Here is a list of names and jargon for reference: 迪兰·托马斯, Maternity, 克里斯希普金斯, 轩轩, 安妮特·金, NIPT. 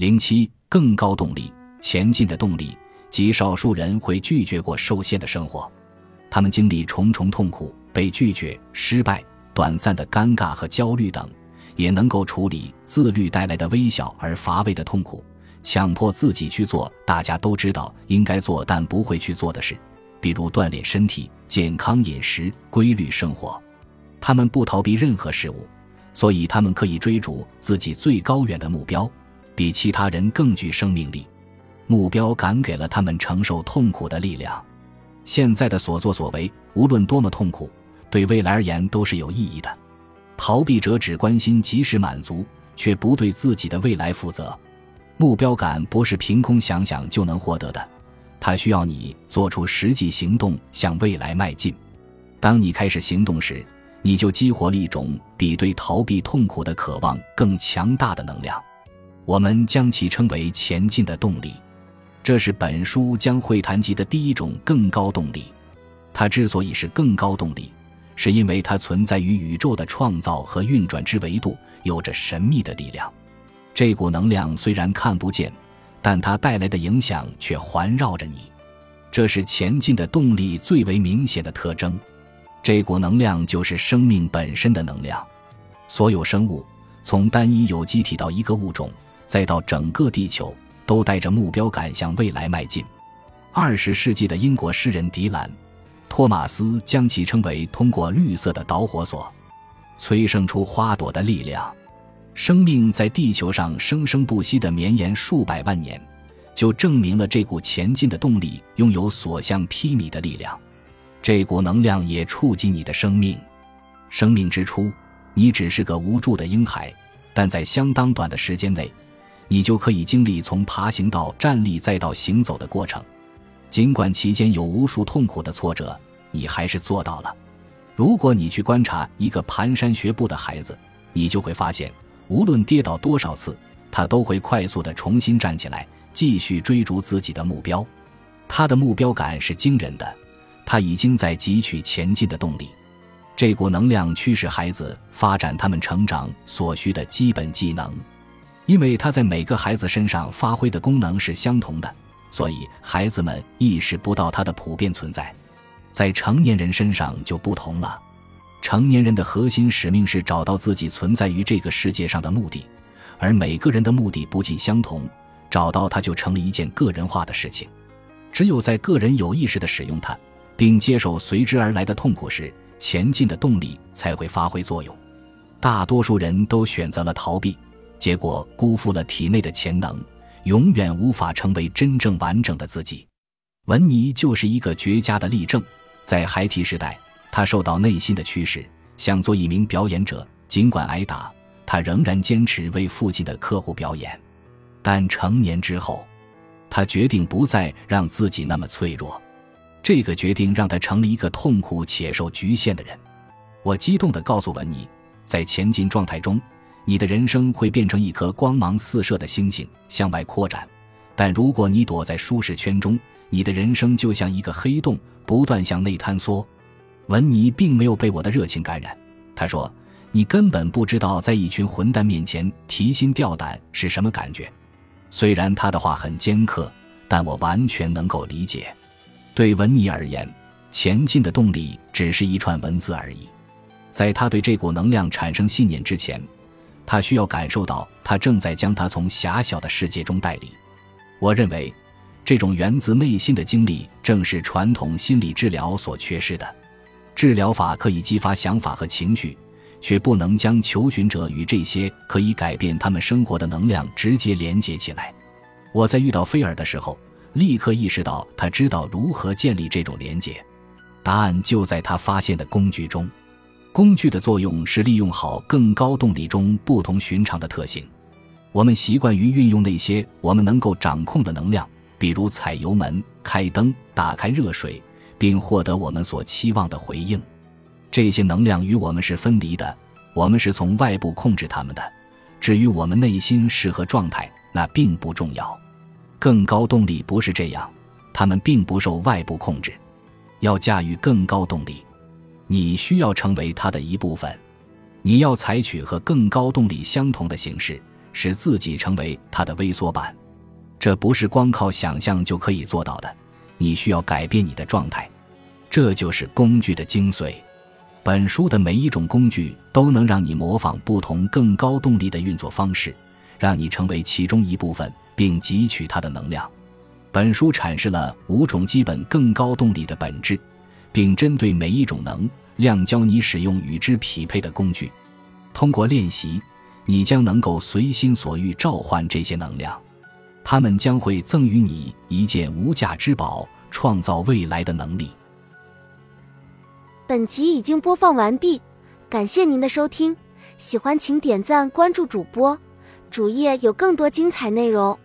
07更高动力，前进的动力，极少数人会拒绝过受限的生活，他们经历重重痛苦，被拒绝、失败、短暂的尴尬和焦虑等，也能够处理自律带来的微小而乏味的痛苦，强迫自己去做大家都知道应该做但不会去做的事，比如锻炼身体、健康饮食、规律生活。他们不逃避任何事物，所以他们可以追逐自己最高远的目标，比其他人更具生命力。目标感给了他们承受痛苦的力量。现在的所作所为，无论多么痛苦，对未来而言都是有意义的。逃避者只关心即时满足，却不对自己的未来负责。目标感不是凭空想想就能获得的，它需要你做出实际行动，向未来迈进。当你开始行动时，你就激活了一种比对逃避痛苦的渴望更强大的能量，我们将其称为前进的动力。这是本书将会谈及的第一种更高动力。它之所以是更高动力，是因为它存在于宇宙的创造和运转之维度，有着神秘的力量。这股能量虽然看不见，但它带来的影响却环绕着你。这是前进的动力最为明显的特征。这股能量就是生命本身的能量。所有生物，从单一有机体到一个物种，再到整个地球，都带着目标感向未来迈进。20世纪的英国诗人迪兰·托马斯将其称为通过绿色的导火索催生出花朵的力量。生命在地球上生生不息地绵延数百万年，就证明了这股前进的动力拥有所向披靡的力量。这股能量也触及你的生命。生命之初，你只是个无助的婴孩，但在相当短的时间内，你就可以经历从爬行到站立再到行走的过程。尽管期间有无数痛苦的挫折，你还是做到了。如果你去观察一个蹒跚学步的孩子，你就会发现，无论跌倒多少次，他都会快速地重新站起来，继续追逐自己的目标。他的目标感是惊人的，他已经在汲取前进的动力。这股能量驱使孩子发展他们成长所需的基本技能，因为他在每个孩子身上发挥的功能是相同的，所以孩子们意识不到它的普遍存在。在成年人身上就不同了，成年人的核心使命是找到自己存在于这个世界上的目的，而每个人的目的不尽相同，找到它就成了一件个人化的事情。只有在个人有意识地使用它，并接受随之而来的痛苦时，前进的动力才会发挥作用。大多数人都选择了逃避，结果辜负了体内的潜能，永远无法成为真正完整的自己。文尼就是一个绝佳的例证。在孩提时代，他受到内心的驱使，想做一名表演者，尽管挨打，他仍然坚持为附近的客户表演。但成年之后，他决定不再让自己那么脆弱。这个决定让他成了一个痛苦且受局限的人。我激动地告诉文尼，在前进状态中，你的人生会变成一颗光芒四射的星星，向外扩展。但如果你躲在舒适圈中，你的人生就像一个黑洞，不断向内坍缩。文尼并没有被我的热情感染，他说，你根本不知道在一群混蛋面前提心吊胆是什么感觉。虽然他的话很尖刻，但我完全能够理解。对文尼而言，前进的动力只是一串文字而已。在他对这股能量产生信念之前，他需要感受到他正在将他从狭小的世界中带离。我认为，这种源自内心的经历正是传统心理治疗所缺失的。治疗法可以激发想法和情绪，却不能将求寻者与这些可以改变他们生活的能量直接连接起来。我在遇到菲尔的时候，立刻意识到他知道如何建立这种连结，答案就在他发现的工具中。工具的作用是利用好更高动力中不同寻常的特性。我们习惯于运用那些我们能够掌控的能量，比如踩油门、开灯、打开热水，并获得我们所期望的回应。这些能量与我们是分离的，我们是从外部控制它们的。至于我们内心是何状态，那并不重要。更高动力不是这样，他们并不受外部控制。要驾驭更高动力，你需要成为它的一部分。你要采取和更高动力相同的形式，使自己成为它的微缩版。这不是光靠想象就可以做到的，你需要改变你的状态，这就是工具的精髓。本书的每一种工具都能让你模仿不同更高动力的运作方式，让你成为其中一部分，并汲取它的能量。本书阐释了5种基本更高动力的本质，并针对每一种能量教你使用与之匹配的工具。通过练习，你将能够随心所欲召唤这些能量，它们将会赠予你一件无价之宝，创造未来的能力。本集已经播放完毕，感谢您的收听，喜欢请点赞关注主播，主页有更多精彩内容。